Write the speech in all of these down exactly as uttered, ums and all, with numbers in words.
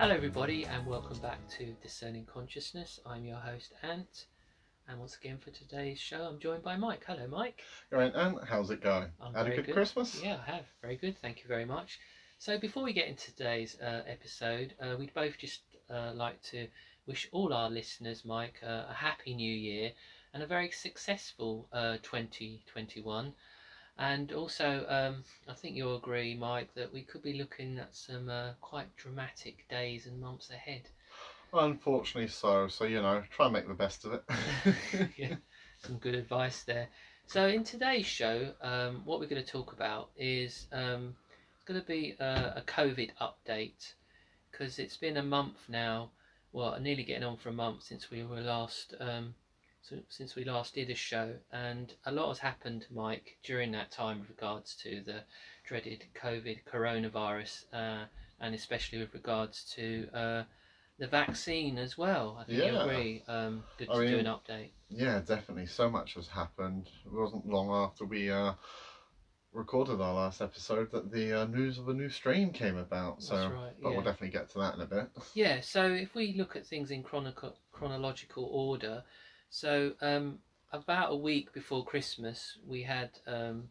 Hello everybody and welcome back to Discerning Consciousness. I'm your host Ant, and once again for today's show I'm joined by Mike. Hello Mike. You're right, Ant, how's it going? I'm Had a good, good Christmas? Yeah, I have. Very good, thank you very much. So before we get into today's uh, episode, uh, we'd both just uh, like to wish all our listeners, Mike, uh, a happy new year and a very successful uh, twenty twenty-one. And also, um, I think you'll agree, Mike, that we could be looking at some uh, quite dramatic days and months ahead. Unfortunately so, so, you know, try and make the best of it. Yeah, some good advice there. So in today's show, um, what we're going to talk about is um, it's going to be a, a COVID update, because it's been a month now, well, nearly getting on for a month since we were last... Um, So, since we last did a show, and a lot has happened, Mike, during that time with regards to the dreaded COVID coronavirus, uh, and especially with regards to uh, the vaccine as well. I think yeah. you agree. Um, good I to mean, do an update. Yeah, definitely. So much has happened. It wasn't long after we uh, recorded our last episode that the uh, news of a new strain came about. So, That's right. But yeah. We'll definitely get to that in a bit. Yeah, so if we look at things in chrono- chronological order... So um, about a week before Christmas, we had um,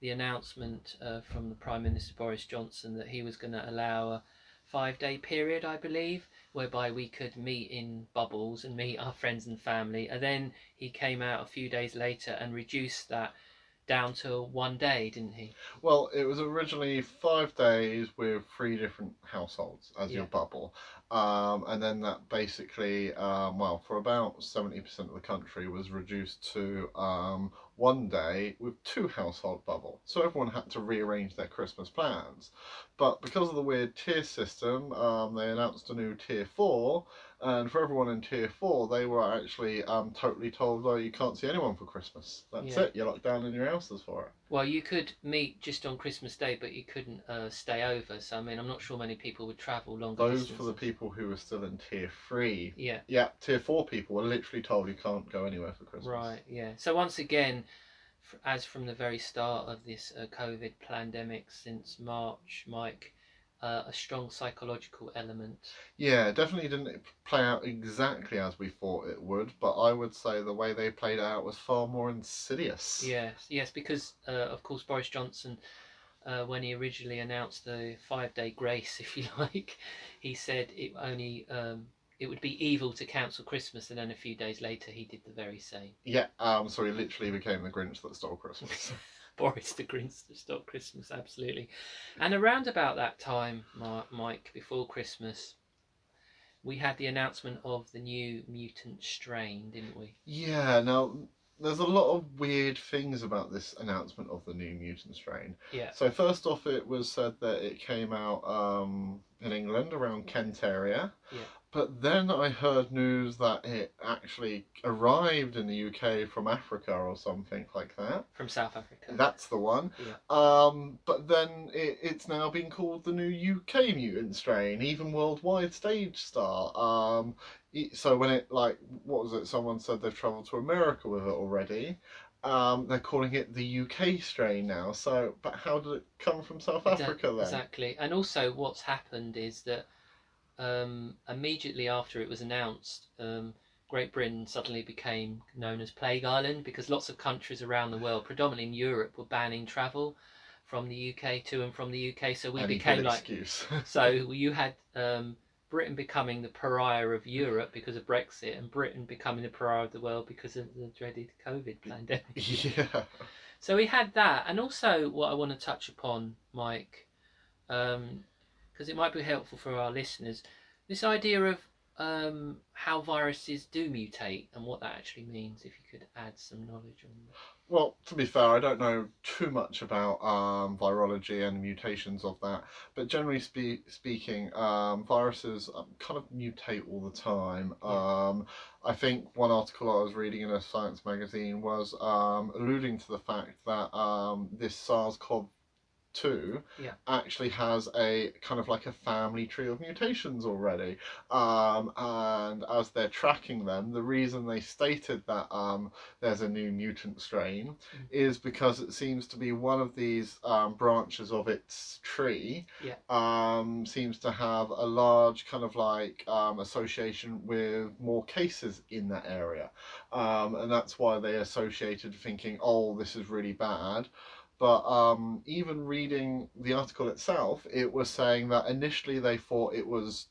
the announcement uh, from the Prime Minister Boris Johnson that he was going to allow a five-day period, I believe, whereby we could meet in bubbles and meet our friends and family. And then he came out a few days later and reduced that down to one day, didn't he? Well, it was originally five days with three different households as yeah. your bubble. Um, and then that basically, um, well, for about seventy percent of the country was reduced to um, one day with two household bubble. So everyone had to rearrange their Christmas plans. But because of the weird tier system, um, they announced a new tier four. And for everyone in tier four, they were actually um, totally told, oh, you can't see anyone for Christmas. That's yeah. it. You're locked down in your houses for it. Well, you could meet just on Christmas Day, but you couldn't uh, stay over. So, I mean, I'm not sure many people would travel longer Those distances. For the people who were still in tier three. Yeah. Yeah, tier four people were literally told you can't go anywhere for Christmas. Right, yeah. So once again, as from the very start of this uh, COVID pandemic since March, Mike, uh, a strong psychological element. Yeah, definitely didn't play out exactly as we thought it would, but I would say the way they played it out was far more insidious. Yes, yes, because uh, of course Boris Johnson, uh, when he originally announced the five-day grace, if you like, he said it only... Um, It would be evil to cancel Christmas, and then a few days later he did the very same. Yeah, um, so he literally became the Grinch that stole Christmas. Boris the Grinch that stole Christmas, absolutely. And around about that time, Mike, before Christmas, we had the announcement of the new mutant strain, didn't we? Yeah, now... There's a lot of weird things about this announcement of the new mutant strain. Yeah. So first off, it was said that it came out um, in England around Kent area. Yeah. But then I heard news that it actually arrived in the U K from Africa or something like that. From South Africa. That's the one. Yeah. Um, but then it, it's now been called the new U K mutant strain, even worldwide stage star. Um, So when it, like, what was it, someone said they've travelled to America with it already, um, they're calling it the U K strain now, so, but how did it come from South Africa then? Exactly, and also what's happened is that um, immediately after it was announced, um, Great Britain suddenly became known as Plague Island, because lots of countries around the world, predominantly in Europe, were banning travel from the U K to and from the U K, so we Any became like... excuse. So you had... Um, Britain becoming the pariah of Europe because of Brexit, and Britain becoming the pariah of the world because of the dreaded COVID pandemic. Yeah. So we had that, and also what I want to touch upon, Mike, because um, it might be helpful for our listeners, this idea of um, how viruses do mutate and what that actually means, if you could add some knowledge on that. Well, to be fair, I don't know too much about um, virology and mutations of that, but generally spe- speaking, um, viruses um, kind of mutate all the time. Yeah. Um, I think one article I was reading in a science magazine was um, alluding to the fact that um, this SARS-CoV two yeah. actually has a kind of like a family tree of mutations already, um, and as they're tracking them, the reason they stated that um, there's a new mutant strain mm-hmm. is because it seems to be one of these um, branches of its tree yeah. um, seems to have a large kind of like um, association with more cases in that area, um, and that's why they associated thinking, oh, this is really bad. But um, even reading the article itself, it was saying that initially they thought it was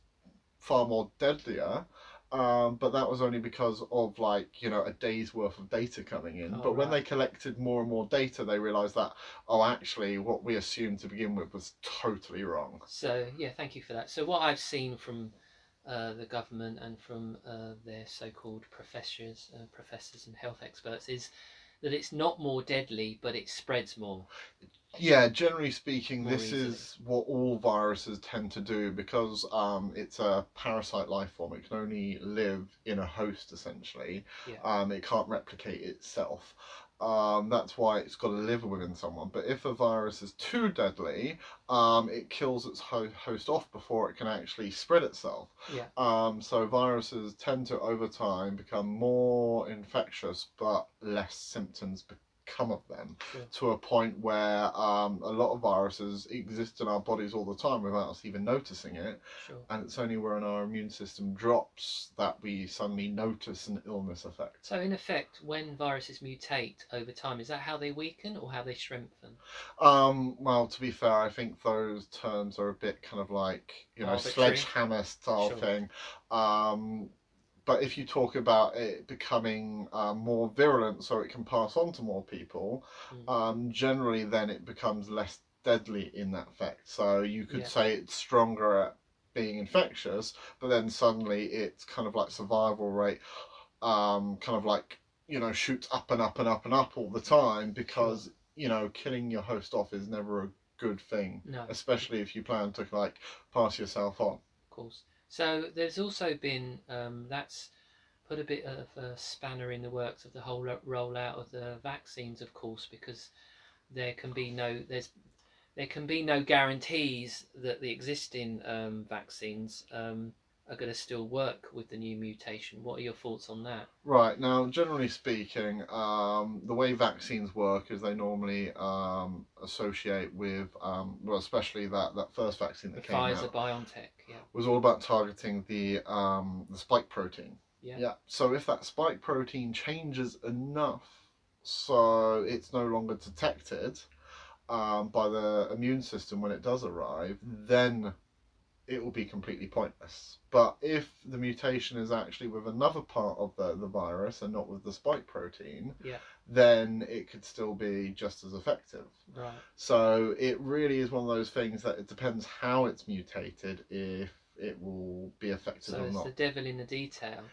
far more deadlier, um, but that was only because of like, you know, a day's worth of data coming in. Oh, but right. when they collected more and more data, they realised that, oh, actually what we assumed to begin with was totally wrong. So, yeah, thank you for that. So what I've seen from uh, the government and from uh, their so-called professors, uh, professors and health experts is that it's not more deadly, but it spreads more. Yeah, generally speaking, more this easily. Is what all viruses tend to do, because um, it's a parasite life form. It can only live in a host, essentially. Yeah. Um, it can't replicate itself. Um, that's why it's got to live within someone. But if a virus is too deadly, um, it kills its ho host off before it can actually spread itself. Yeah. Um, so viruses tend to, over time, become more infectious, but less symptoms come of them, yeah. to a point where um, a lot of viruses exist in our bodies all the time without us even noticing it. Sure. And it's only when our immune system drops that we suddenly notice an illness effect. So in effect, when viruses mutate over time, is that how they weaken or how they strengthen? Um, well, to be fair, I think those terms are a bit kind of like, you know, arbitrary. Sledgehammer style sure. thing. Um, But if you talk about it becoming uh, more virulent so it can pass on to more people, mm. um, generally then it becomes less deadly in that effect. So you could yeah. say it's stronger at being infectious, but then suddenly it's kind of like survival rate, um, kind of like, you know, shoots up and up and up and up all the time, because, sure. you know, killing your host off is never a good thing, no. especially if you plan to like pass yourself on. Of course. So there's also been, um, that's put a bit of a spanner in the works of the whole rollout of the vaccines, of course, because there can be no, there's, there can be no guarantees that the existing um, vaccines um, are going to still work with the new mutation. What are your thoughts on that? Right, now, generally speaking, um, the way vaccines work is they normally um, associate with, um, well, especially that, that first vaccine that the came Pfizer out. Pfizer-BioNTech. Yeah. Was all about targeting the um, the spike protein. Yeah. yeah. So if that spike protein changes enough, so it's no longer detected um, by the immune system when it does arrive, then it will be completely pointless. But if the mutation is actually with another part of the, the virus and not with the spike protein, yeah. then it could still be just as effective. Right. So it really is one of those things that it depends how it's mutated, if it will be affected so or not. So it's the devil in the detail.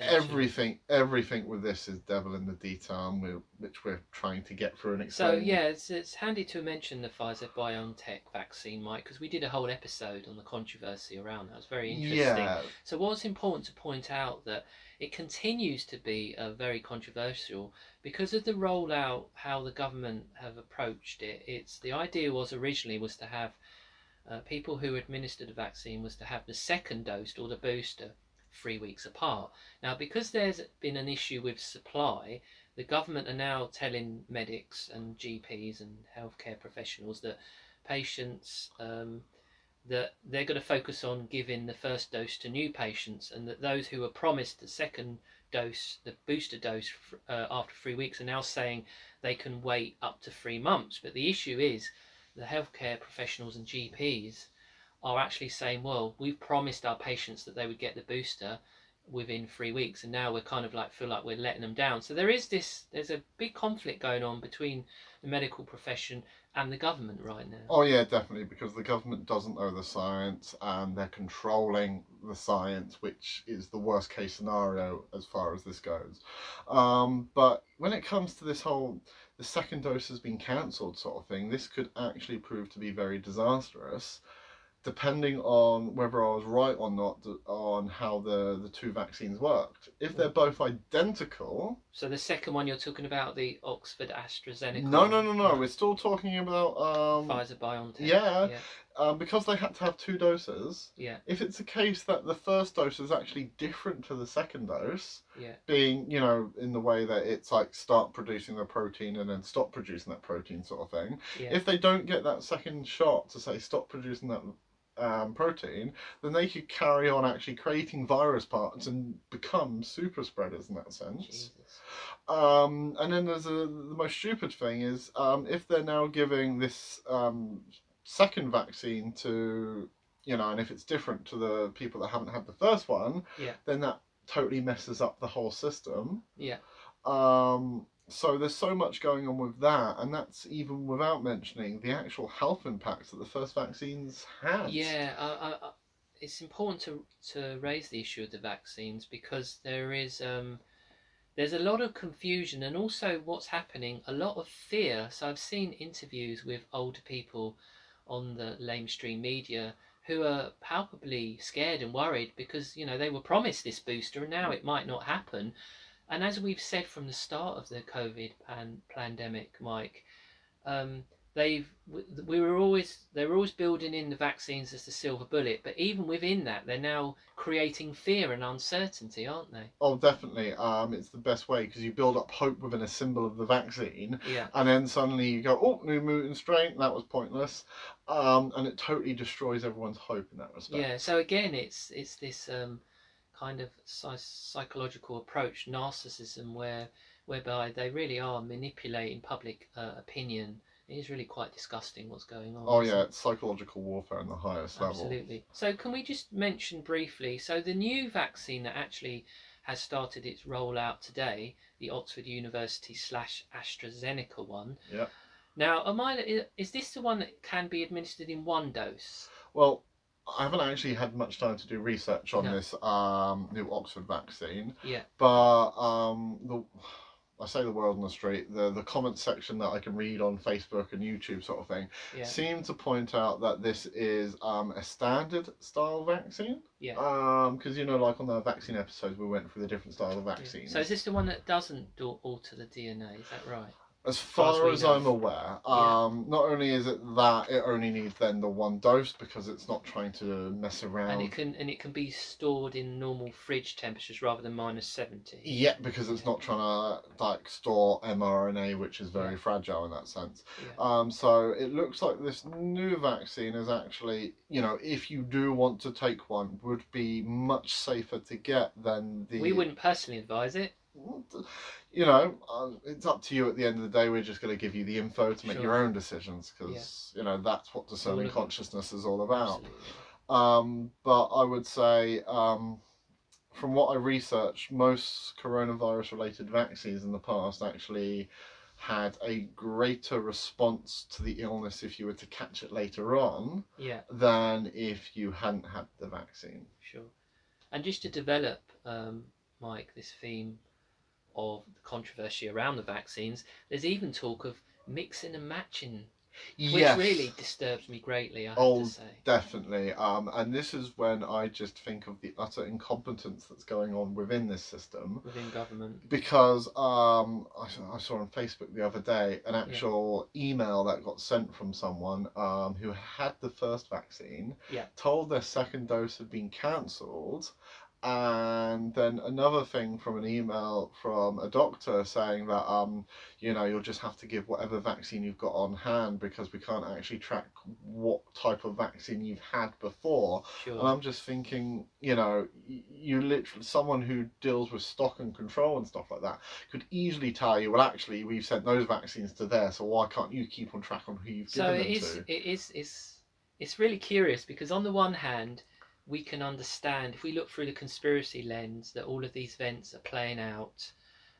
Everything, everything with this is devil in the detail, and we're, which we're trying to get through and explain. So yeah, it's, it's handy to mention the Pfizer-BioNTech vaccine, Mike, because we did a whole episode on the controversy around that. It was very interesting. Yeah. So what's important to point out that it continues to be uh, very controversial because of the rollout, how the government have approached it. It's the idea was originally was to have uh, people who administered a vaccine was to have the second dose or the booster three weeks apart. Now, because there's been an issue with supply, the government are now telling medics and G Ps and healthcare professionals that patients, um, that they're going to focus on giving the first dose to new patients, and that those who were promised the second dose, the booster dose uh, after three weeks, are now saying they can wait up to three months. But the issue is the healthcare professionals and G Ps are actually saying, well, we've promised our patients that they would get the booster within three weeks, and now we're kind of like feel like we're letting them down. So there is this, there's a big conflict going on between the medical profession and the government right now. Oh yeah, definitely, because the government doesn't know the science, and they're controlling the science, which is the worst case scenario as far as this goes. Um, but when it comes to this whole, the second dose has been cancelled sort of thing, this could actually prove to be very disastrous, depending on whether I was right or not on how the, the two vaccines worked. If they're both identical, So the second one you're talking about, the Oxford AstraZeneca? No, no, no, no. We're still talking about um, Pfizer-BioNTech. Yeah, yeah. Um, because they had to have two doses. Yeah. If it's a case that the first dose is actually different to the second dose, yeah, being, you know, in the way that it's like start producing the protein and then stop producing that protein sort of thing. Yeah. If they don't get that second shot to say stop producing that Um, protein, then they could carry on actually creating virus parts and become super spreaders in that sense. Um, and then there's a, the most stupid thing is um, if they're now giving this um, second vaccine to, you know, and if it's different to the people that haven't had the first one, yeah, then that totally messes up the whole system. Yeah. Um, So there's so much going on with that, and that's even without mentioning the actual health impacts that the first vaccines had. Yeah, I, I, it's important to to raise the issue of the vaccines, because there is um, there's a lot of confusion, and also what's happening, a lot of fear. So I've seen interviews with older people on the lamestream media who are palpably scared and worried because, you know, they were promised this booster and now it might not happen. And as we've said from the start of the COVID pan pandemic, Mike, um, they've we were always they were always building in the vaccines as the silver bullet, but even within that, they're now creating fear and uncertainty, aren't they? Oh, definitely. Um, it's the best way, because you build up hope within a symbol of the vaccine, yeah, and then suddenly you go, oh, new mutant strain, that was pointless, um, and it totally destroys everyone's hope in that respect. Yeah. So again, it's it's this. Um, kind of psychological approach, narcissism, where whereby they really are manipulating public uh, opinion. It is really quite disgusting what's going on. Oh yeah, it's psychological warfare on the highest level. Absolutely. So can we just mention briefly, so the new vaccine that actually has started its rollout today, the Oxford University slash AstraZeneca one. Yeah. Now, am I, is this the one that can be administered in one dose? Well, I haven't actually had much time to do research on no. this um, new Oxford vaccine. Yeah. But um, the, I say the world on the street, the, the comment section that I can read on Facebook and YouTube sort of thing, yeah, seem to point out that this is um, a standard style vaccine. Yeah. Because, um, you know, like on the vaccine episodes, we went through the different styles of vaccines. Yeah. So is this the one that doesn't do alter the D N A? Is that right? As far as, as I'm aware, um, yeah, not only is it that it only needs then the one dose, because it's not trying to mess around. And it can and it can be stored in normal fridge temperatures rather than minus seventy. Yeah, because it's not trying to like store mRNA, which is very yeah. fragile in that sense. Yeah. Um, so it looks like this new vaccine is actually, you know, if you do want to take one, would be much safer to get than the... We wouldn't personally advise it. You know, uh, it's up to you at the end of the day. We're just going to give you the info to make sure. your own decisions, because yeah. you know, that's what discerning consciousness is all about. Um, but I would say, um, from what I researched, most coronavirus related vaccines in the past actually had a greater response to the illness if you were to catch it later on, yeah, than if you hadn't had the vaccine. Sure. And just to develop, um, Mike, this theme of the controversy around the vaccines, there's even talk of mixing and matching, which yes. really disturbs me greatly, I oh, have to say. Oh, definitely. Um, and this is when I just think of the utter incompetence that's going on within this system. Within government. Because um, I, I saw on Facebook the other day an actual yeah. email that got sent from someone um, who had the first vaccine, yeah. told their second dose had been cancelled, and then another thing from an email from a doctor saying that um you know, you'll just have to give whatever vaccine you've got on hand, because we can't actually track what type of vaccine you've had before. Sure. And I'm just thinking, you know, you literally, someone who deals with stock and control and stuff like that could easily tell you, well, actually we've sent those vaccines to there, so why can't you keep on track on who you've so given it them is, to? It is, it's, it's really curious, because on the one hand, we can understand, if we look through the conspiracy lens, that all of these events are playing out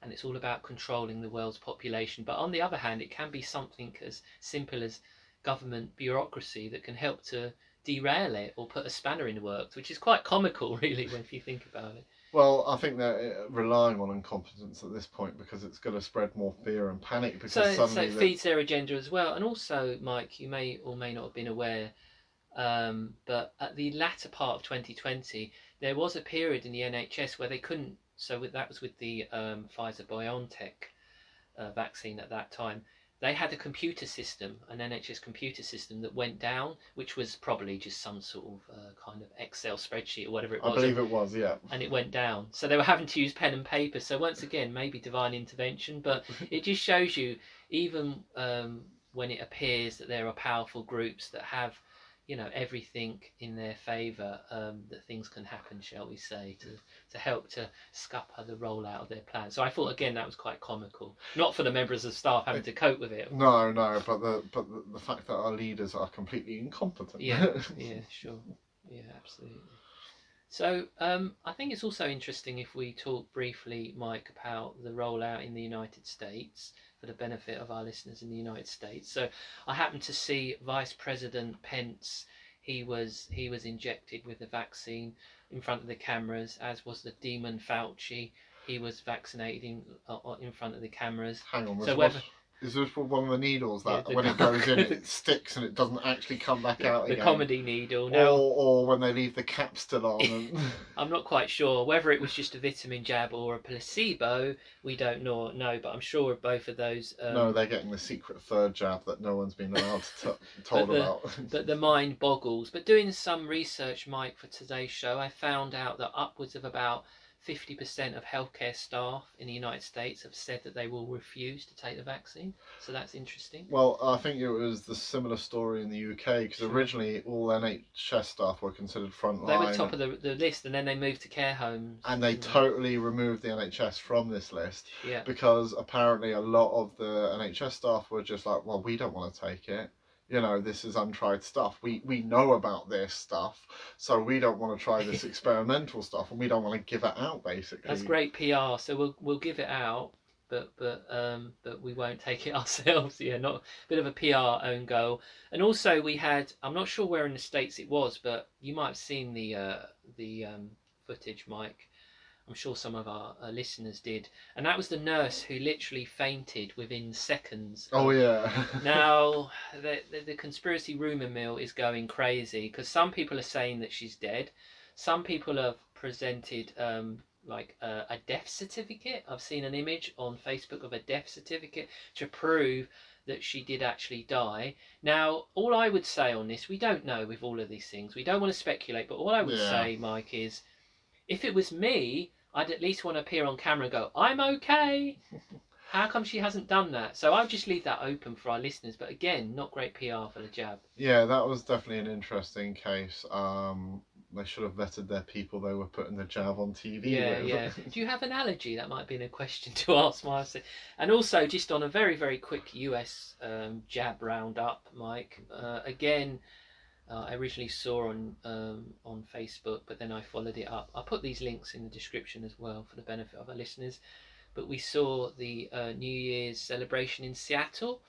and it's all about controlling the world's population. But on the other hand, it can be something as simple as government bureaucracy that can help to derail it or put a spanner in the works, which is quite comical, really, when you think about it. Well, I think they're relying on incompetence at this point, because it's going to spread more fear and panic. Because so, suddenly so it feeds their agenda as well. And also, Mike, you may or may not have been aware, Um, but at the latter part of twenty twenty, there was a period in the N H S where they couldn't So with, that was with the um, Pfizer-BioNTech uh, vaccine at that time. They had a computer system, an N H S computer system that went down, which was probably just some sort of uh, kind of Excel spreadsheet or whatever it was. I believe it was, yeah. And it went down. So they were having to use pen and paper. So once again, maybe divine intervention, but it just shows you, even um, when it appears that there are powerful groups that have, you know, everything in their favour, um, that things can happen, shall we say, to, to help to scupper the rollout of their plan. So I thought, again, that was quite comical. Not for the members of staff having to cope with it. No, no, but the but the, the fact that our leaders are completely incompetent. Yeah, yeah, sure. Yeah, absolutely. So um, I think it's also interesting if we talk briefly, Mike, about the rollout in the United States, for the benefit of our listeners in the United States. So I happened to see Vice President Pence. He was he was injected with the vaccine in front of the cameras, as was the demon Fauci. He was vaccinated in, uh, in front of the cameras. Hang on, so whether... Is this one of the needles that yeah, the, when it goes in it sticks and it doesn't actually come back the, out again? The comedy needle. Now, or, or when they leave the cap still on. And... I'm not quite sure. Whether it was just a vitamin jab or a placebo, we don't know, no, but I'm sure of both of those. Um... No, they're getting the secret third jab that no one's been allowed to t- told but the, about. But the mind boggles. But doing some research, Mike, for today's show, I found out that upwards of about fifty percent of healthcare staff in the United States have said that they will refuse to take the vaccine. So that's interesting. Well, I think it was the similar story in the U K, because sure. originally all N H S staff were considered frontline. They were top of the, the list, and then they moved to care homes. And they totally they? removed the N H S from this list, yeah. because apparently a lot of the N H S staff were just like, well, we don't want to take it. You know, this is untried stuff. We we know about this stuff, so we don't want to try this experimental stuff, and we don't want to give it out, basically. That's great P R. So we'll we'll give it out, but but um but we won't take it ourselves. Yeah, not a bit of a P R own goal. And also we had, I'm not sure where in the States it was, but you might have seen the uh the um footage, Mike. I'm sure some of our uh, listeners did. And that was the nurse who literally fainted within seconds. Oh, yeah. Now, the, the, the conspiracy rumour mill is going crazy, because some people are saying that she's dead. Some people have presented um, like uh, a death certificate. I've seen an image on Facebook of a death certificate to prove that she did actually die. Now, all I would say on this, we don't know with all of these things. We don't want to speculate, but all I would yeah. say, Mike, is if it was me, I'd at least want to appear on camera and go, I'm okay. How come she hasn't done that? So I'll just leave that open for our listeners. But again, not great P R for the jab. Yeah, that was definitely an interesting case. Um, they should have vetted their people they were putting the jab on T V. Yeah, with. yeah. Do you have an allergy? That might be a question to ask my sister. And also, just on a very, very quick U S um, jab roundup, Mike, uh, again... Uh, I originally saw on um, on Facebook, but then I followed it up. I'll put these links in the description as well for the benefit of our listeners. But we saw the uh, New Year's celebration in Seattle,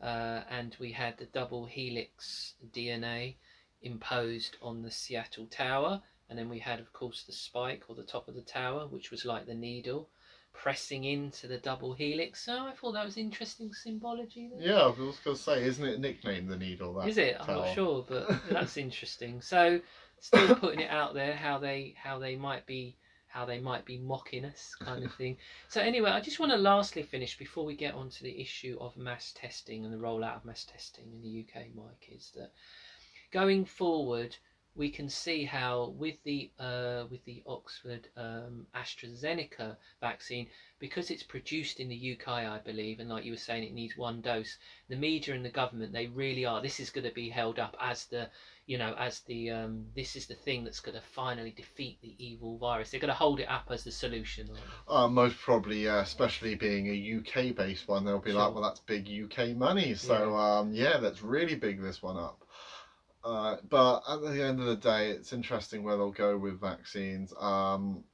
uh, and we had the double helix D N A imposed on the Seattle Tower. And then we had, of course, the spike or the top of the tower, which was like the needle, pressing into the double helix. So I thought that was interesting symbology there. Yeah, I was going to say, isn't it nicknamed the needle? That is it? I'm towel. Not sure, but that's interesting. So still putting it out there, how they how they might be how they might be mocking us, kind of thing. So anyway, I just want to lastly finish before we get on to the issue of mass testing and the rollout of mass testing in the U K, Mike, is that going forward, we can see how with the uh, with the Oxford um, AstraZeneca vaccine, because it's produced in the U K, I believe, and like you were saying, it needs one dose. The media and the government, they really are. This is going to be held up as the, you know, as the um, this is the thing that's going to finally defeat the evil virus. They're going to hold it up as the solution. Uh, most probably, uh, especially being a U K-based one, they'll be sure. like, well, that's big U K money. So yeah, um, yeah that's really big this one up. Uh, but at the end of the day, it's interesting where they'll go with vaccines. Um,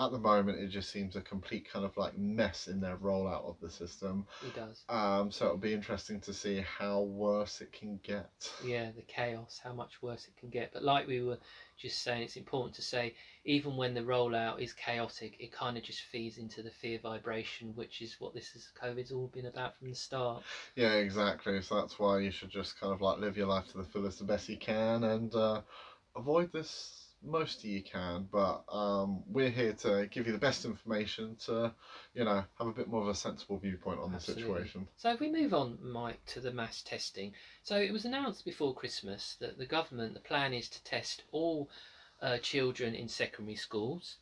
at the moment, it just seems a complete kind of like mess in their rollout of the system. It does. Um, so it'll be interesting to see how worse it can get. Yeah, the chaos, how much worse it can get. But like we were just saying, it's important to say, even when the rollout is chaotic, it kind of just feeds into the fear vibration, which is what this is, COVID's all been about from the start. Yeah, exactly. So that's why you should just kind of like live your life to the fullest, the best you can, and uh, avoid this most of you can, but um, we're here to give you the best information to, you know, have a bit more of a sensible viewpoint on Absolutely. The situation. So if we move on, Mike, to the mass testing. So it was announced before Christmas that the government, the plan is to test all uh, children in secondary schools.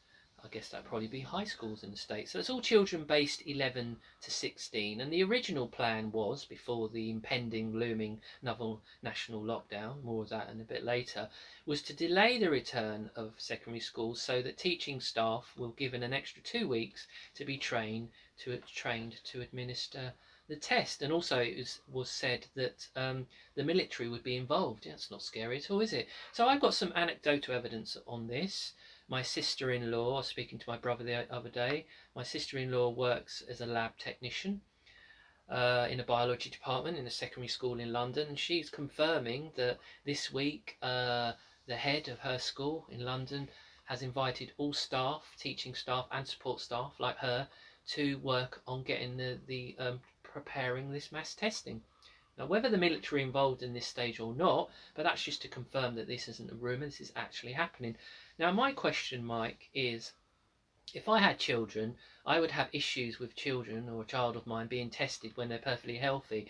I guess that'd probably be high schools in the States. So it's all children based eleven to sixteen. And the original plan was, before the impending looming novel national lockdown, more of that and a bit later, was to delay the return of secondary schools so that teaching staff were given an extra two weeks to be trained to trained to administer the test. And also it was, was said that um, the military would be involved. Yeah, it's not scary at all, is it? So I've got some anecdotal evidence on this. My sister-in-law, I was speaking to my brother the other day, my sister-in-law works as a lab technician uh, in a biology department in a secondary school in London, and she's confirming that this week uh, the head of her school in London has invited all staff, teaching staff and support staff like her, to work on getting the, the um, preparing this mass testing. Now, whether the military are involved in this stage or not, but that's just to confirm that this isn't a rumour, this is actually happening. Now, my question, Mike, is if I had children, I would have issues with children or a child of mine being tested when they're perfectly healthy.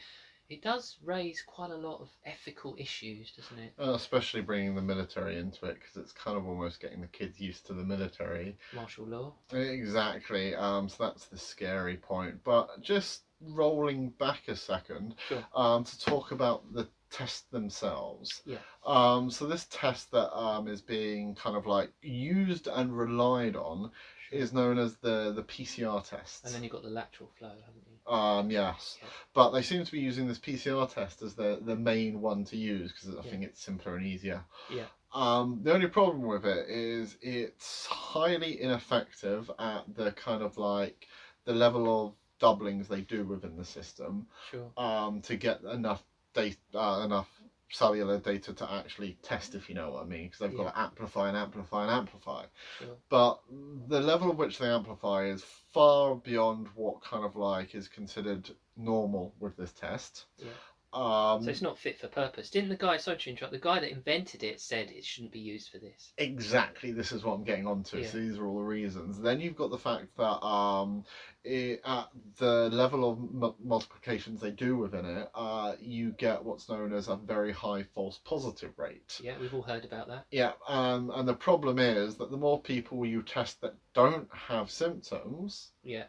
It does raise quite a lot of ethical issues, doesn't it? Uh, especially bringing the military into it, because it's kind of almost getting the kids used to the military. Martial law. Exactly. Um, so that's the scary point. But just rolling back a second, sure. um, to talk about the test themselves. Yeah. Um, so this test that um, is being kind of like used and relied on is known as the the P C R test. And then you've got the lateral flow, haven't you? Um, yes. Yeah. But they seem to be using this P C R test as the, the main one to use because I yeah. think it's simpler and easier. Yeah. Um, the only problem with it is it's highly ineffective at the kind of like the level of doublings they do within the system sure. um, to get enough data, uh, enough cellular data to actually test, if you know what I mean, because they've yeah. got to amplify and amplify and amplify. Sure. But the level at which they amplify is far beyond what kind of like is considered normal with this test. Yeah. Um, so it's not fit for purpose. Didn't the guy, sorry to interrupt, the guy that invented it said it shouldn't be used for this? Exactly, this is what I'm getting onto. Yeah. So these are all the reasons. Then you've got the fact that um, it, at the level of m multiplications they do within it, uh, you get what's known as a very high false positive rate. Yeah, we've all heard about that. Yeah, um, and the problem is that the more people you test that don't have symptoms... Yeah.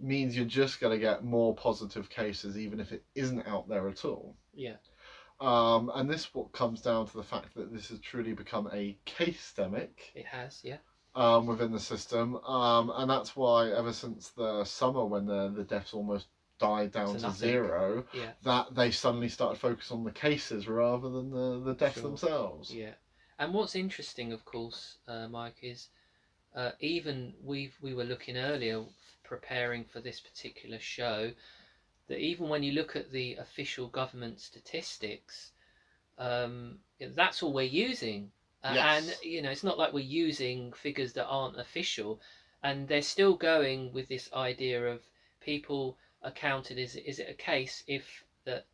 means you're just going to get more positive cases even if it isn't out there at all. Yeah. Um, and this what comes down to the fact that this has truly become a case-demic. It has, yeah. Um, within the system. Um, and that's why ever since the summer when the, the deaths almost died down so to zero, yeah. that they suddenly started focusing on the cases rather than the, the deaths sure. themselves. Yeah. And what's interesting, of course, uh, Mike, is uh, even we've, we were looking earlier... preparing for this particular show, that even when you look at the official government statistics, um, that's all we're using. Uh, yes. And, you know, it's not like we're using figures that aren't official. And they're still going with this idea of people are counted. Is, is it a case if that?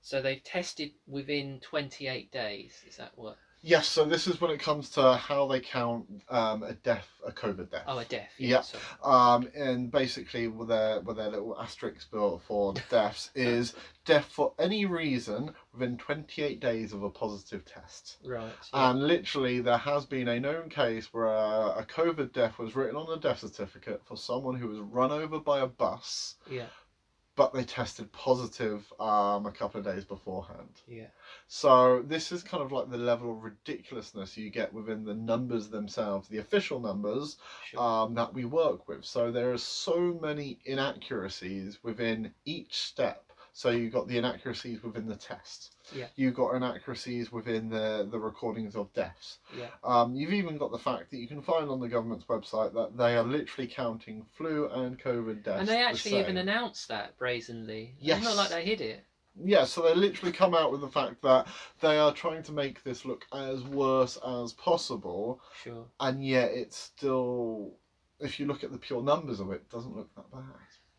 So they've tested within twenty-eight days. Is that what? Yes, so this is when it comes to how they count um, a death, a COVID death. Oh, a death. Yeah. yeah. Um, and basically, with their with their little asterisk built for deaths is death for any reason within twenty-eight days of a positive test. Right. Yeah. And literally, there has been a known case where a, a COVID death was written on a death certificate for someone who was run over by a bus. Yeah. But they tested positive um, a couple of days beforehand. Yeah. So this is kind of like the level of ridiculousness you get within the numbers themselves, the official numbers sure. um, that we work with. So there are so many inaccuracies within each step. So you've got the inaccuracies within the test. Yeah. You've got inaccuracies within the, the recordings of deaths. Yeah. Um, you've even got the fact that you can find on the government's website that they are literally counting flu and COVID deaths. And they actually the even announced that brazenly. Yes. It's not like they hid it. Yeah, so they literally come out with the fact that they are trying to make this look as worse as possible. Sure. And yet it's still, if you look at the pure numbers of it, it doesn't look that bad.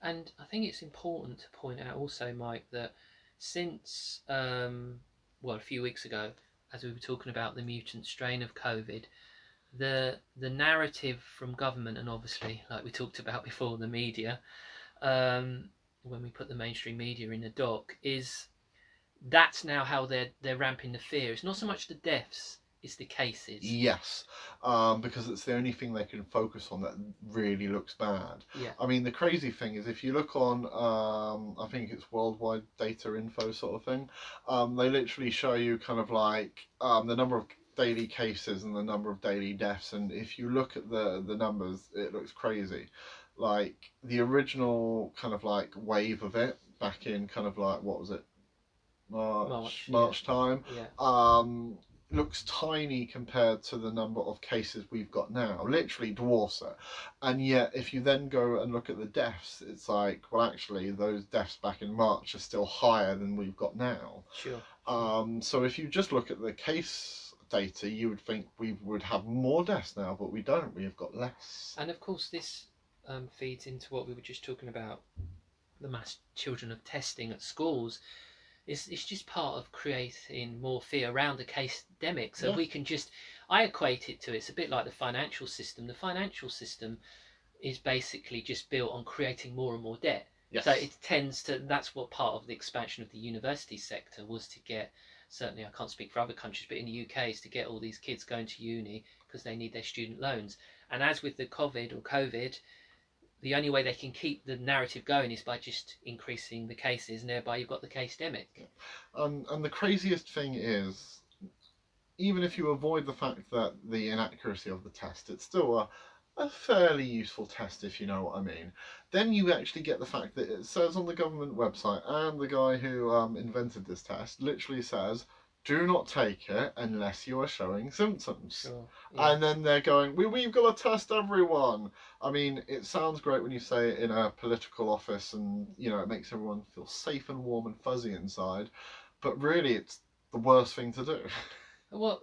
And I think it's important to point out also, Mike, that since, um, well, a few weeks ago, as we were talking about the mutant strain of COVID, the the narrative from government, and obviously, like we talked about before, the media, um, when we put the mainstream media in the dock, is that's now how they're they're ramping the fear. It's not so much the deaths, it's the cases. Yes, um, because it's the only thing they can focus on that really looks bad. Yeah. I mean, the crazy thing is if you look on, um, I think it's worldwide data info sort of thing, um, they literally show you kind of like um, the number of daily cases and the number of daily deaths, and if you look at the the numbers, it looks crazy. Like the original kind of like wave of it back in kind of like, what was it, March March, March yeah. time yeah. um looks tiny compared to the number of cases we've got now, literally dwarfs it. And yet if you then go and look at the deaths, it's like, well, actually those deaths back in March are still higher than we've got now. Sure. Um so if you just look at the case data, you would think we would have more deaths now, but we don't. We have got less. And of course this um, feeds into what we were just talking about, the mass children of testing at schools. It's, it's just part of creating more fear around the case-demic. So yeah. we can just, I equate it to, it's a bit like the financial system. The financial system is basically just built on creating more and more debt. Yes. So it tends to, that's what part of the expansion of the university sector was to get, certainly I can't speak for other countries, but in the U K is to get all these kids going to uni because they need their student loans. And as with the COVID or COVID, the only way they can keep the narrative going is by just increasing the cases, and thereby you've got the case-demic. Um, and the craziest thing is, even if you avoid the fact that the inaccuracy of the test, it's still a a fairly useful test, if you know what I mean. Then you actually get the fact that it says on the government website, and the guy who um, invented this test literally says, do not take it unless you are showing symptoms. Sure. Yeah. And then they're going, we, we've got to test everyone. I mean, it sounds great when you say it in a political office and, you know, it makes everyone feel safe and warm and fuzzy inside, but really it's the worst thing to do. Well,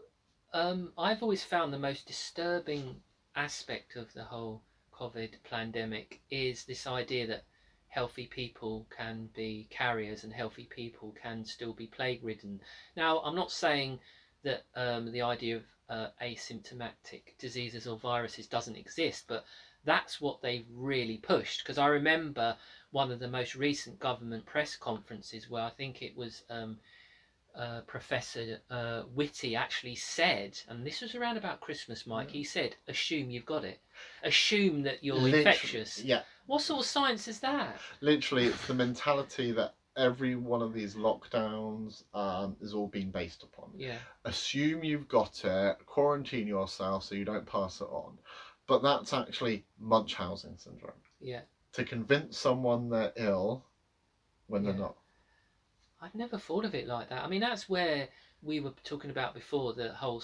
um, I've always found the most disturbing aspect of the whole COVID pandemic is this idea that healthy people can be carriers and healthy people can still be plague ridden. Now, I'm not saying that um, the idea of uh, asymptomatic diseases or viruses doesn't exist, but that's what they've really pushed. Because I remember one of the most recent government press conferences where I think it was um, Uh, Professor uh, Whitty actually said, and this was around about Christmas, Mike, yeah. he said, assume you've got it. Assume that you're Literally, infectious. Yeah. What sort of science is that? Literally, it's the mentality that every one of these lockdowns um, is all being based upon. Yeah. Assume you've got it, quarantine yourself so you don't pass it on. But that's actually Munchausen syndrome. Yeah. To convince someone they're ill when yeah. they're not. I've never thought of it like that. I mean, that's where we were talking about before, the whole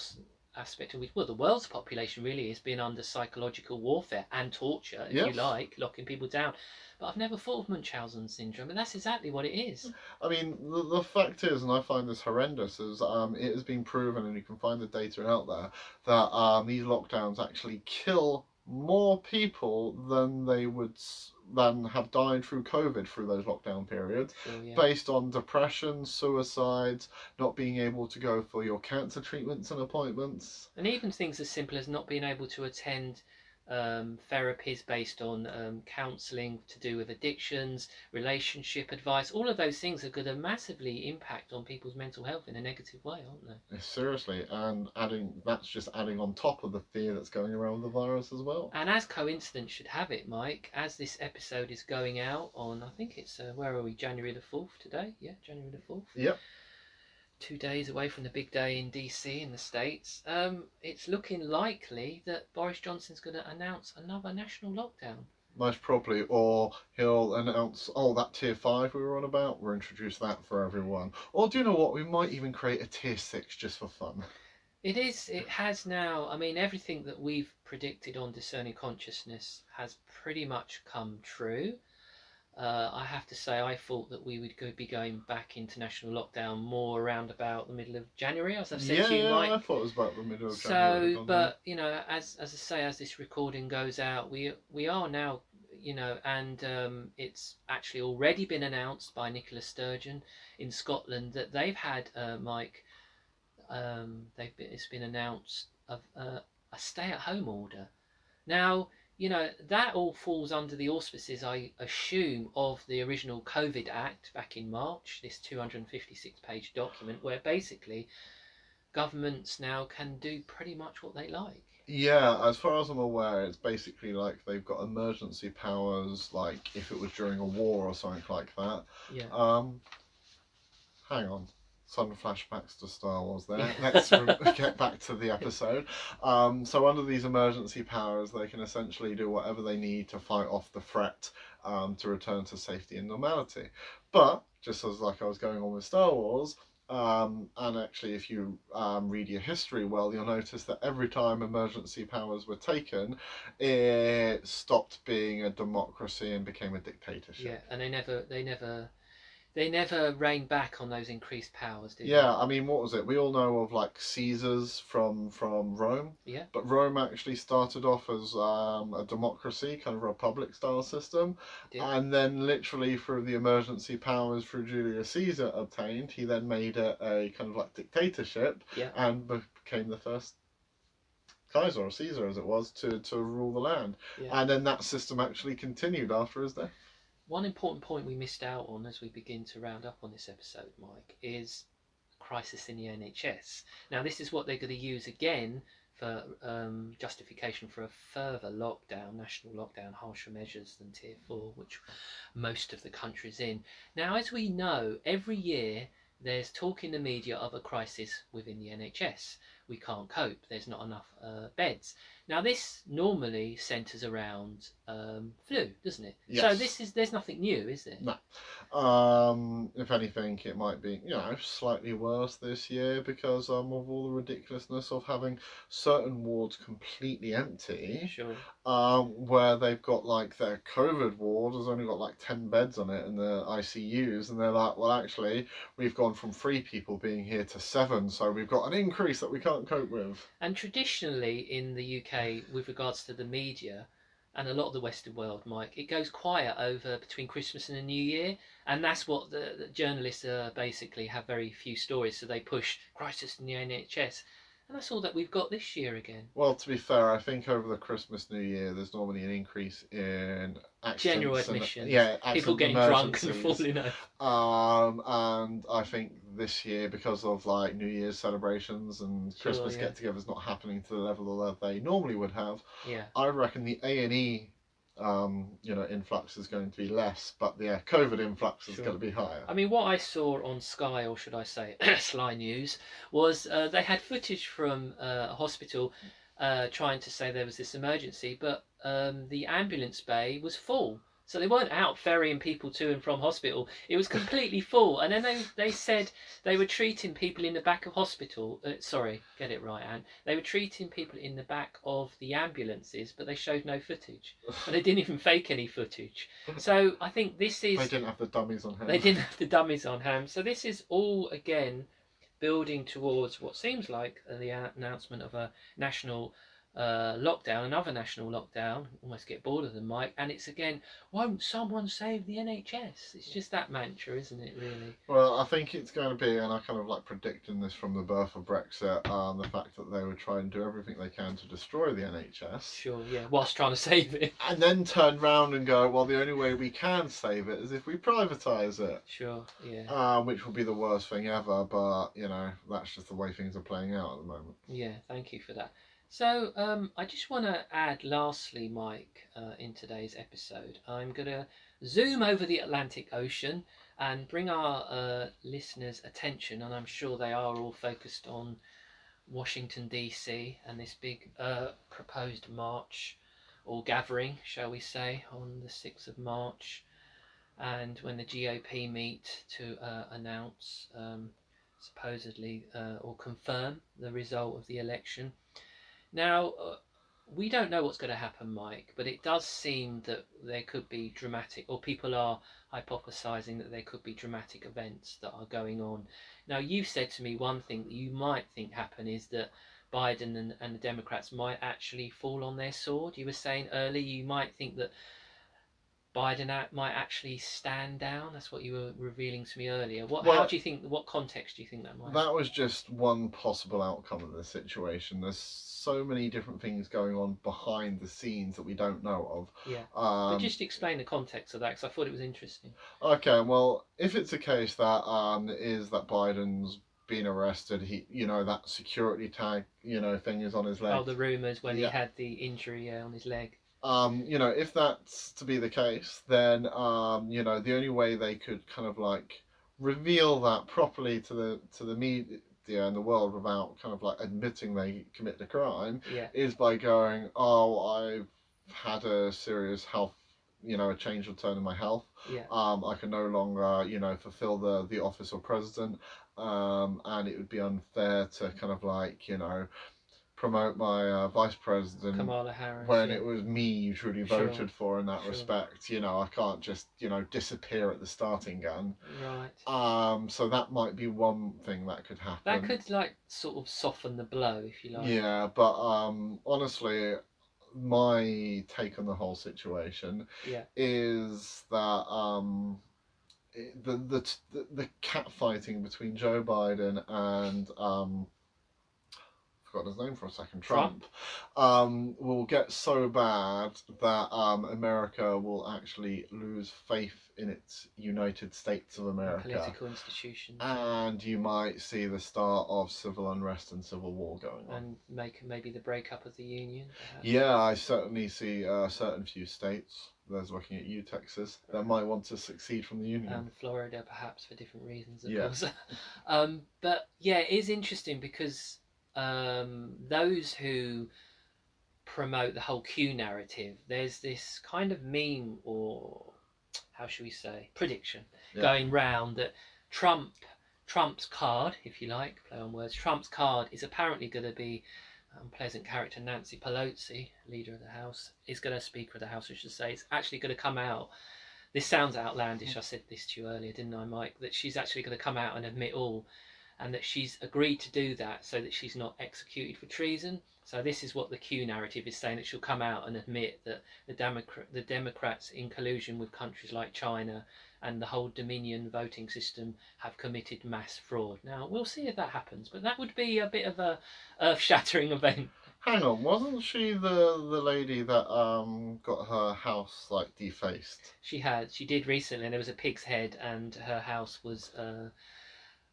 aspect of, well, the world's population really is being under psychological warfare and torture, if yes. you like, locking people down. But I've never thought of Munchausen syndrome, and that's exactly what it is. I mean, the, the fact is, and I find this horrendous, is um, it has been proven, and you can find the data out there, that um, these lockdowns actually kill more people than they would than have died through COVID through those lockdown periods, oh, yeah. based on depression, suicides, not being able to go for your cancer treatments and appointments, and even things as simple as not being able to attend um, therapies based on um, counselling to do with addictions, relationship advice. All of those things are going to massively impact on people's mental health in a negative way, aren't they? Seriously, and adding that's just adding on top of the fear that's going around with the virus as well. And as coincidence should have it, Mike, as this episode is going out on, I think it's uh, where are we? January the fourth today? Yeah, January the fourth. Yep. Two days away from the big day in D C in the States, um, it's looking likely that Boris Johnson's going to announce another national lockdown. Most probably, or he'll announce, oh, that tier five we were on about, we'll introduce that for everyone. Or do you know what, we might even create a tier six just for fun. It is, it has now, I mean, everything that we've predicted on Discerning Consciousness has pretty much come true. Uh, I have to say, I thought that we would go, be going back into national lockdown more around about the middle of January, as I've said yeah, to you, Mike. Yeah, I thought it was about the middle of January. So, but, you know, as as I say, as this recording goes out, we we are now, you know, and um, it's actually already been announced by Nicola Sturgeon in Scotland that they've had, uh, Mike, um, they've been, it's been announced of uh, a a stay-at-home order. Now, you know, that all falls under the auspices, I assume, of the original COVID Act back in March, this two hundred fifty-six page document where basically governments now can do pretty much what they like. Yeah, as far as I'm aware, it's basically like they've got emergency powers, like if it was during a war or something like that. Yeah. Um, hang on. Some flashbacks to Star Wars there. Let's get back to the episode. Um, so under these emergency powers, they can essentially do whatever they need to fight off the threat um, to return to safety and normality. But, just as like I was going on with Star Wars, um, and actually if you um, read your history well, you'll notice that every time emergency powers were taken, it stopped being a democracy and became a dictatorship. Yeah, and they never... They never... They never rein back on those increased powers, do they? Yeah, I mean, what was it? We all know of, like, Caesars from, from Rome. Yeah. But Rome actually started off as um, a democracy, kind of a republic-style system. Yeah. And then literally through the emergency powers through Julius Caesar obtained, he then made it a kind of, like, dictatorship. Yeah. And became the first Kaiser, or Caesar as it was, to, to rule the land. Yeah. And then that system actually continued after his death. One important point we missed out on as we begin to round up on this episode, Mike, is crisis in the N H S. Now, this is what they're going to use again for um, justification for a further lockdown, national lockdown, harsher measures than tier four, which most of the country's in. Now, as we know, every year there's talk in the media of a crisis within the N H S. We can't cope. There's not enough uh, beds. Now, this normally centres around um, flu, doesn't it? Yes. So this is there's nothing new, is there? No. Um, if anything, it might be, you know, slightly worse this year because um, of all the ridiculousness of having certain wards completely empty. Sure. Um, where they've got, like, their COVID ward has only got, like, ten beds on it in the I C Us, and they're like, well, actually, we've gone from three people being here to seven, so we've got an increase that we can't cope with. And traditionally in the U K, with regards to the media and a lot of the Western world, Mike, it goes quiet over between Christmas and the New Year, and that's what the, the journalists uh, basically have very few stories, so they push crisis in the N H S, and that's all that we've got this year again. Well, to be fair, I think over the Christmas New Year there's normally an increase in general admissions, and, yeah, people getting drunk and falling over. Um, and I think this year, because of like New Year's celebrations and sure, Christmas yeah. get-togethers not happening to the level that they normally would have, yeah. I reckon the A and E, um, you know, influx is going to be less, but the yeah, COVID influx sure. is going to be higher. I mean, what I saw on Sky, or should I say, Sly News, was uh, they had footage from uh, a hospital uh, trying to say there was this emergency, but um, the ambulance bay was full. So they weren't out ferrying people to and from hospital. It was completely full. And then they, they said they were treating people in the back of hospital. Uh, sorry, get it right, Anne. They were treating people in the back of the ambulances, but they showed no footage. And they didn't even fake any footage. So I think this is... They didn't have the dummies on hand. They didn't have the dummies on hand. So this is all, again, building towards what seems like the announcement of a national... Uh, lockdown, another national lockdown. Almost get bored of them, Mike. And it's again, won't someone save the N H S? It's just that mantra, isn't it, really? Well, I think it's going to be, and I kind of like predicting this from the birth of Brexit, um, the fact that they would try and do everything they can to destroy the N H S. Sure, yeah, whilst trying to save it. And then turn round and go, well, the only way we can save it is if we privatise it. Sure, yeah. Um, which will be the worst thing ever, but, you know, that's just the way things are playing out at the moment. Yeah, thank you for that. So um, I just want to add lastly, Mike, uh, in today's episode, I'm going to zoom over the Atlantic Ocean and bring our uh, listeners' attention, and I'm sure they are all focused on Washington, D C and this big uh, proposed march or gathering, shall we say, on the sixth of March, and when the G O P meet to uh, announce, um, supposedly, uh, or confirm the result of the election. Now, uh, we don't know what's going to happen, Mike, but it does seem that there could be dramatic, or people are hypothesising that there could be dramatic events that are going on. Now, you've said to me one thing that you might think happen is that Biden and, and the Democrats might actually fall on their sword. You were saying earlier you might think that Biden at, might actually stand down? That's what you were revealing to me earlier. What, well, how do you think, what context do you think that might That be? Was just one possible outcome of the situation. There's so many different things going on behind the scenes that we don't know of. Yeah, um, but just explain the context of that, because I thought it was interesting. Okay, well, if it's a case that um, is that Biden's been arrested, he, you know, that security tag, you know, thing is on his leg. Oh, the rumours when yeah. he had the injury uh, on his leg. Um, you know, if that's to be the case, then, um, you know, the only way they could kind of like reveal that properly to the to the media and the world without kind of like admitting they commit the crime yeah. is by going, oh, I've had a serious health, you know, a change of turn in my health. Yeah. Um, I can no longer, you know, fulfill the, the office of president. Um, and it would be unfair to kind of like, you know, promote my uh, vice president Kamala Harris, when yeah. it was me you truly voted sure. for in that sure. respect. You know, I can't just, you know, disappear at the starting gun. Right. Um. So that might be one thing that could happen. That could like sort of soften the blow, if you like. Yeah, but um, honestly, my take on the whole situation yeah. is that um, the the the, the catfighting between Joe Biden and um. forgot his name for a second, Trump, Trump. Um, will get so bad that um, America will actually lose faith in its United States of America. Political institutions. And you might see the start of civil unrest and civil war going on. And make, maybe the breakup of the Union. Perhaps. Yeah, I certainly see a uh, certain few states, those looking at you, Texas, that might want to succeed from the Union. And Florida, perhaps, for different reasons, of yeah. course. um, but yeah, it is interesting because Um, those who promote the whole Q narrative, there's this kind of meme, or how should we say, prediction yeah. going round that Trump, Trump's card, if you like, play on words, Trump's card is apparently going to be unpleasant character Nancy Pelosi, leader of the House, is going to speak for the House, I should say, it's actually going to come out. This sounds outlandish. I said this to you earlier, didn't I, Mike? That she's actually going to come out and admit all. And that she's agreed to do that so that she's not executed for treason. So this is what the Q narrative is saying, that she'll come out and admit that the, Democrat, the Democrats, in collusion with countries like China and the whole Dominion voting system, have committed mass fraud. Now, we'll see if that happens, but that would be a bit of a earth-shattering event. Hang on, wasn't she the, the lady that um got her house, like, defaced? She had. She did recently, and there was a pig's head, and her house was... Uh,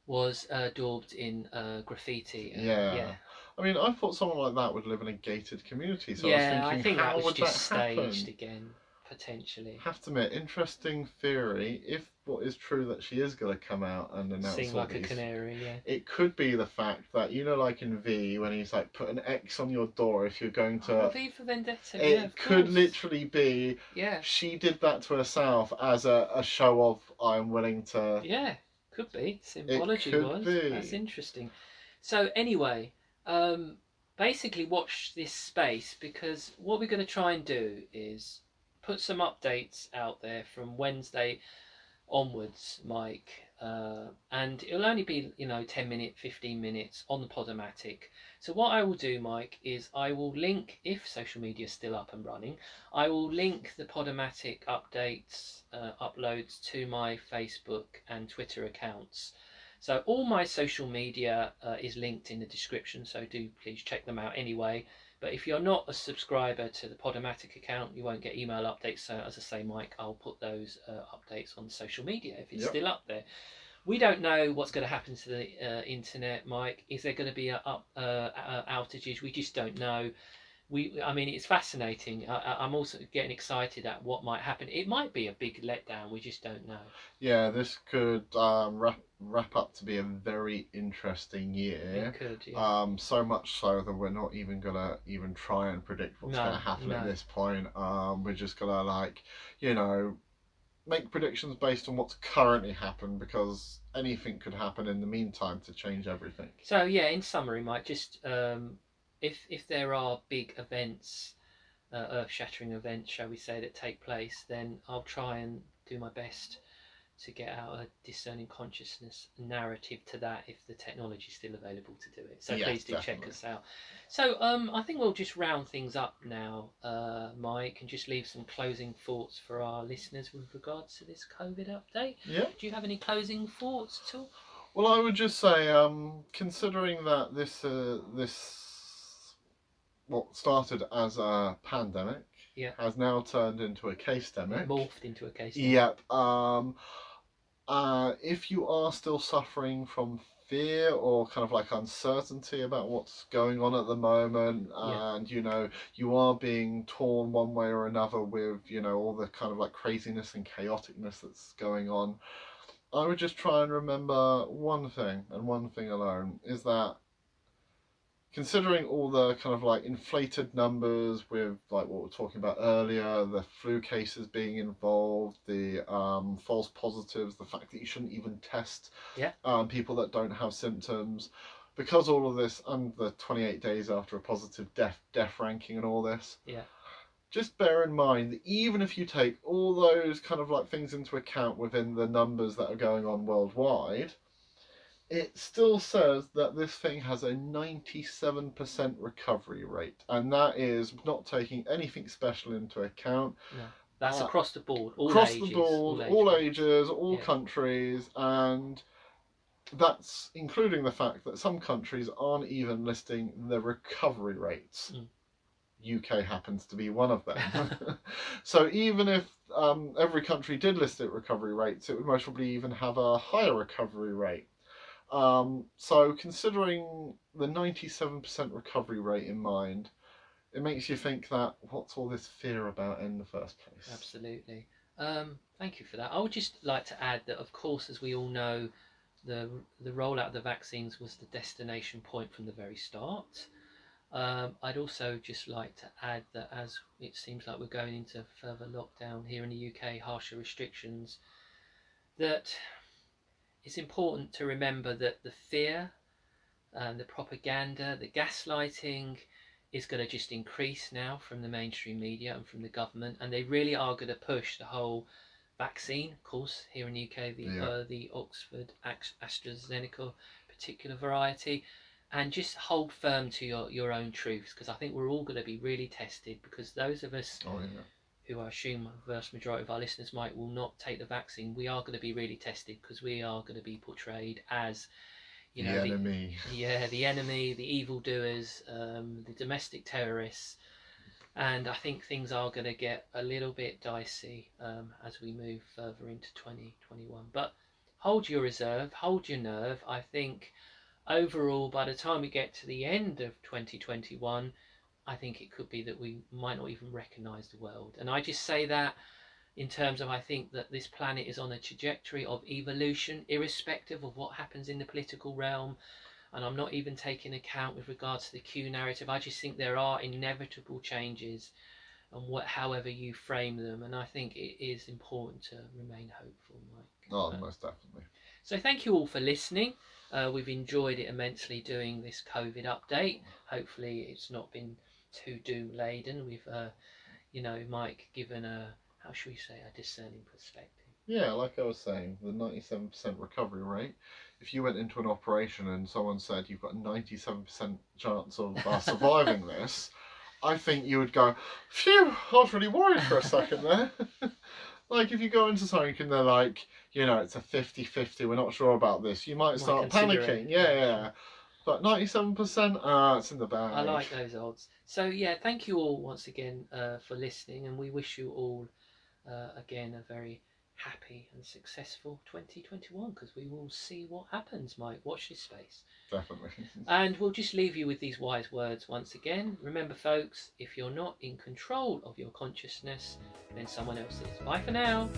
was uh, daubed in uh, graffiti. Uh, yeah. yeah. I mean, I thought someone like that would live in a gated community, so yeah, I was thinking, I think how that was would just that happen? Staged again, potentially. Have to admit, interesting theory, if what is true that she is going to come out and announce Sing all like these, a canary, yeah. It could be the fact that, you know, like in V, when he's like, put an X on your door if you're going to... Oh, V for Vendetta, It yeah, could course. literally be, yeah. she did that to herself as a, a show of, I'm willing to... Yeah. Could be symbology could was be. That's interesting. So anyway, um, basically watch this space, because what we're going to try and do is put some updates out there from Wednesday onwards, Mike, uh, and it'll only be, you know, ten minutes, fifteen minutes on the Podomatic. So what I will do, Mike, is I will link, if social media is still up and running, I will link the Podomatic updates, uh, uploads to my Facebook and Twitter accounts. So all my social media uh, is linked in the description, so do please check them out anyway. But if you're not a subscriber to the Podomatic account, you won't get email updates. So as I say, Mike, I'll put those uh, updates on social media if it's yep. still up there. We don't know what's going to happen to the uh, internet, Mike. Is there going to be a, up, uh, uh, outages? We just don't know. We, I mean, it's fascinating. I, I'm also getting excited at what might happen. It might be a big letdown. We just don't know. Yeah, this could um, wrap wrap up to be a very interesting year. It could. Yeah. Um, so much so that we're not even gonna even try and predict what's no, gonna happen no. at this point. Um, we're just gonna like, you know, make predictions based on what's currently happened, because anything could happen in the meantime to change everything. So yeah, in summary, Mike, just. Um, If if there are big events, uh, earth-shattering events, shall we say, that take place, then I'll try and do my best to get out a discerning consciousness narrative to that if the technology is still available to do it. So yeah, please do definitely. check us out. So um, I think we'll just round things up now, uh, Mike, and just leave some closing thoughts for our listeners with regards to this COVID update. Yeah. Do you have any closing thoughts at all? Well, I would just say, um, considering that this uh, this what started as a pandemic yeah. has now turned into a case-demic. Morphed into a case-demic. Yep. Um, Uh, if you are still suffering from fear or kind of like uncertainty about what's going on at the moment, yeah. and you know you are being torn one way or another with you know all the kind of like craziness and chaoticness that's going on, I would just try and remember one thing and one thing alone, is that considering all the kind of like inflated numbers with like what we were talking about earlier, the flu cases being involved, the um, false positives, the fact that you shouldn't even test yeah. um, people that don't have symptoms, because all of this and the twenty-eight days after a positive death death ranking and all this, yeah. just bear in mind that even if you take all those kind of like things into account within the numbers that are going on worldwide, it still says that this thing has a ninety-seven percent recovery rate, and that is not taking anything special into account. Yeah. That's uh, across the board, all across ages, the board, all, all ages, all yeah. countries, and that's including the fact that some countries aren't even listing the recovery rates. Mm. U K happens to be one of them. So even if um, every country did list its recovery rates, it would most probably even have a higher recovery rate. Um, so considering the ninety-seven percent recovery rate in mind, it makes you think that what's all this fear about in the first place? Absolutely. Um, thank you for that. I would just like to add that, of course, as we all know, the the rollout of the vaccines was the destination point from the very start. Um, I'd also just like to add that as it seems like we're going into further lockdown here in the U K, harsher restrictions, that it's important to remember that the fear and the propaganda, the gaslighting is going to just increase now from the mainstream media and from the government, and they really are going to push the whole vaccine, of course, here in the U K, the, yeah. uh, the Oxford AstraZeneca particular variety, and just hold firm to your, your own truths, because I think we're all going to be really tested, because those of us... Oh, yeah. who I assume the vast majority of our listeners might will not take the vaccine, we are going to be really tested, because we are going to be portrayed as, you know, the enemy, the, yeah, the enemy, the evildoers, um, the domestic terrorists, and I think things are going to get a little bit dicey um, as we move further into twenty twenty-one. But hold your reserve, hold your nerve. I think overall, by the time we get to the end of twenty twenty-one. I think it could be that we might not even recognise the world. And I just say that in terms of I think that this planet is on a trajectory of evolution, irrespective of what happens in the political realm. And I'm not even taking account with regards to the Q narrative. I just think there are inevitable changes and what, however you frame them. And I think it is important to remain hopeful, Mike. Oh, um, most definitely. So thank you all for listening. Uh, we've enjoyed it immensely doing this COVID update. Hopefully it's not been too doom laden. We've uh you know Mike given a, how should we say, a discerning perspective. Yeah, like I was saying, the ninety-seven percent recovery rate, if you went into an operation and someone said you've got a ninety-seven percent chance of uh, surviving this, I think you would go, phew, I was really worried for a second there. Like if you go into something and they're like, you know, it's a fifty fifty, we're not sure about this, you might start panicking. Yeah, yeah. But ninety-seven percent, ah, it's in the bag. I like those odds. So, yeah, thank you all once again uh, for listening, and we wish you all, uh, again, a very happy and successful twenty twenty-one, because we will see what happens, Mike. Watch this space. Definitely. And we'll just leave you with these wise words once again. Remember, folks, if you're not in control of your consciousness, then someone else is. Bye for now.